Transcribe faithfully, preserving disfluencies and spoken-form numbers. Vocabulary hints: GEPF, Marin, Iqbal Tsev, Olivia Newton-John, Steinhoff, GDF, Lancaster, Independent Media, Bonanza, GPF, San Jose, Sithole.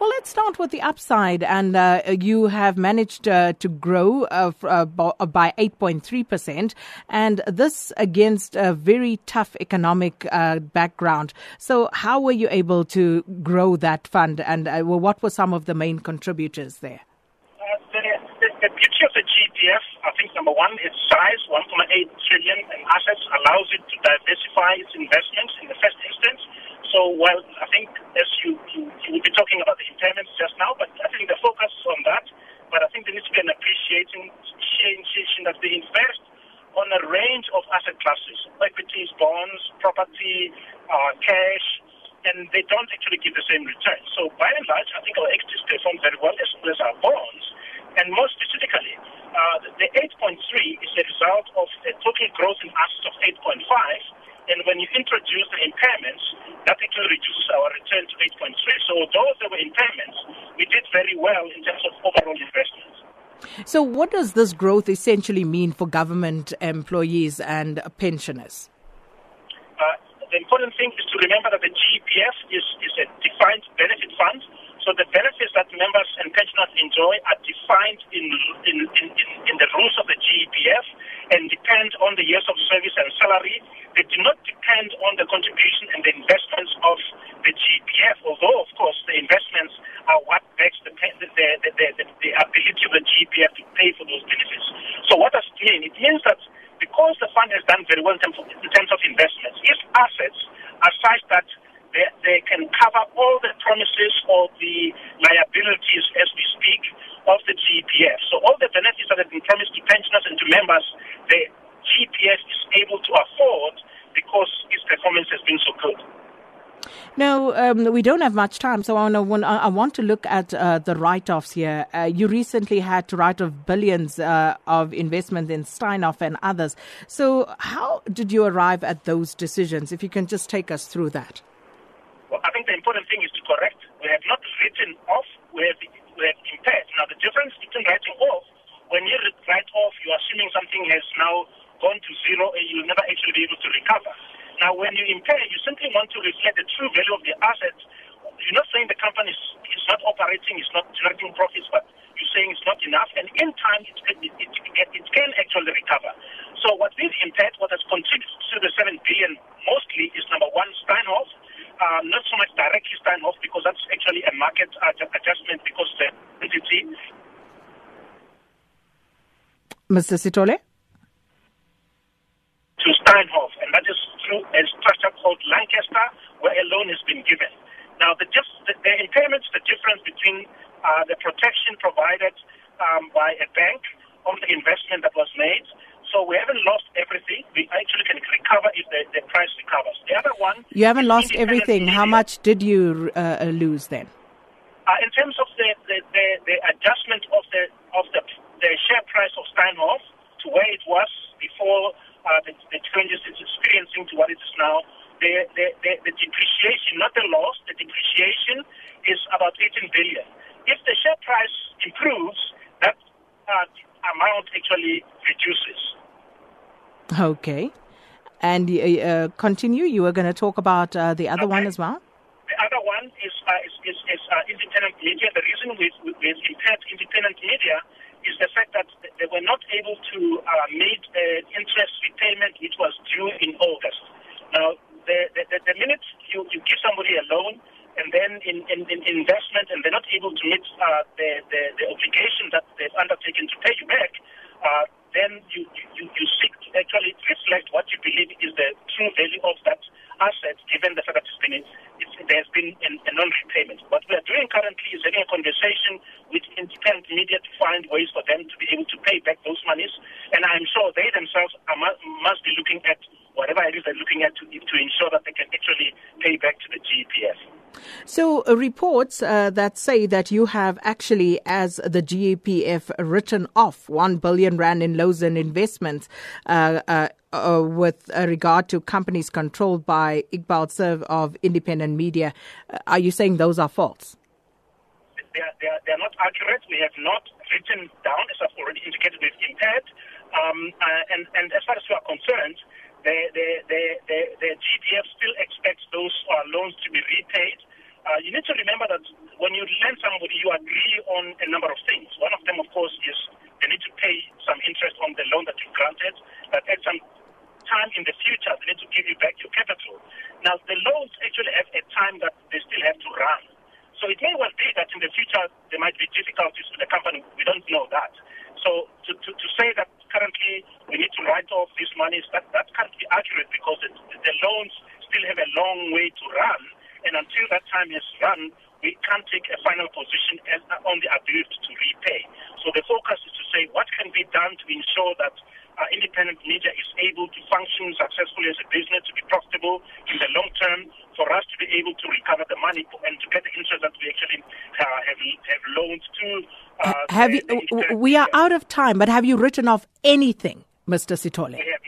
Well, let's start with the upside. And uh, you have managed uh, to grow uh, f- uh, by eight point three percent. And this against a very tough economic uh, background. So how were you able to grow that fund? And uh, well, what were some of the main contributors there? Uh, the, the, the beauty of the G P F, I think, number one, its size, one point eight trillion in assets, allows it to diversify its investments in the first instance. So, well, I think as you, you, you will be talking about the impairments just now, but I think the focus on that, but I think there needs to be an appreciation that they invest on a range of asset classes, equities, bonds, property, uh, cash, and they don't actually give the same return. So, by and large, I think our equities perform very well, as well as our bonds. And more specifically, uh, the eight point three is a result of a total growth in assets of eight point five, and when you introduce the impairments, that actually reduces our return to eight point three. So although there were impairments, we did very well in terms of overall investments. So what does this growth essentially mean for government employees and pensioners? Uh, the important thing is to remember that the G E P F is, is a defined benefit fund. So the benefits that members and pensioners enjoy are defined in in, in, in the rules of the G E P F and depend on the years of service and salary. They do not depend on the contribution and the investments of the G P F, although, of course, the investments are what backs the, the, the, the, the ability of the G P F to pay for those benefits. So what does it mean? It means that because the fund has done very well in terms of, in terms of investments, its assets are such that they, they can cover all the promises or the liabilities, as we speak, of the G P F. So all the benefits that have been promised to pensioners and to members, the G P F is able to afford because its performance has been so good. Now, um, we don't have much time, so I want to, I want to look at uh, the write-offs here. Uh, you recently had to write off billions uh, of investment in Steinhoff and others. So how did you arrive at those decisions? If you can just take us through that. Well, I think the important thing is to correct. We have not written off, we have, we have impaired. Now, the difference between writing off, when you write off, you're assuming something has now gone to zero and you'll never actually be able to recover. Now, when you impair, you simply want to reflect the true value of the assets. You're not saying the company is, is not operating, it's not generating profits, but you're saying it's not enough, and in time, it, it, it, it can actually recover. So what we've impaired, what has contributed to the seven billion dollars mostly is, number one, Steinhoff, uh, not so much directly Steinhoff, because that's actually a market ad- adjustment because the entity. Mister Sithole? To Steinhoff, and that is through a structure called Lancaster, where a loan has been given. Now, the, just, the, the impairments, the difference between uh, the protection provided um, by a bank on the investment that was made. So we haven't lost everything. We actually can recover if the, the price recovers. The other one... You haven't lost everything. How much did you uh, lose then? Uh, in terms of the, the, the, the adjustment of the of the, the share price of Steinhoff to where it was before... Uh, the, the changes it's experiencing to what it is now, the, the, the, the depreciation, not the loss, the depreciation is about eighteen billion dollars. If the share price improves, that uh, amount actually reduces. Okay. And uh, continue, you were going to talk about uh, the other okay. one as well? The other one is, uh, is, is, is uh, independent media. The reason we've, we've impaired independent media is the fact that they were not able to uh, meet the interest repayment which was due in August. Now, the, the, the minute you, you give somebody a loan and then in, in, in investment and they're not able to meet uh, the, the, the obligation that they've undertaken to pay you back, uh, then you, you, you seek to actually reflect what you believe is the true value of that asset, given the fact that it's been, it's, there's been an, a non-repayment. What we are doing currently is having a conversation with independent media to find ways for them to be able to pay back those monies, and I'm sure they themselves are, must be looking at whatever it is they're looking at to, to ensure that they can actually pay back to the G E P F. So uh, reports uh, that say that you have actually, as the G E P F, written off one billion rand in loans and investments uh, uh, uh, with regard to companies controlled by Iqbal Tsev of Independent Media. Uh, are you saying those are false? They are, they, are, they are not accurate. We have not written down, as I've already indicated, we've impaired. Um, uh, and, and as far as we are concerned, The, the, the, the, the G D F still expects those uh, loans to be repaid. Uh, you need to remember that when you lend somebody, you agree on a number of things. One of them, of course, is they need to pay some interest on the loan that you granted, but at some time in the future, they need to give you back your capital. Now, the loans actually have a time that they still have to run. So it may well be that in the future, there might be difficulties with the company. We don't know that. So to, to, to say that currently we need to write off these monies, that, that can't be accurate because it, the loans still have a long way to run. And until that time is run, we can't take a final position as, on the ability to repay. So the focus is to say what can be done to ensure that uh, independent media is able to function successfully as a business, to be profitable in the long term, for us to be able to recover the money and to get the interest that we actually uh, have, have loaned to. Uh, have the, you, the we are out of time, but have you written off anything, Mister Sithole? We have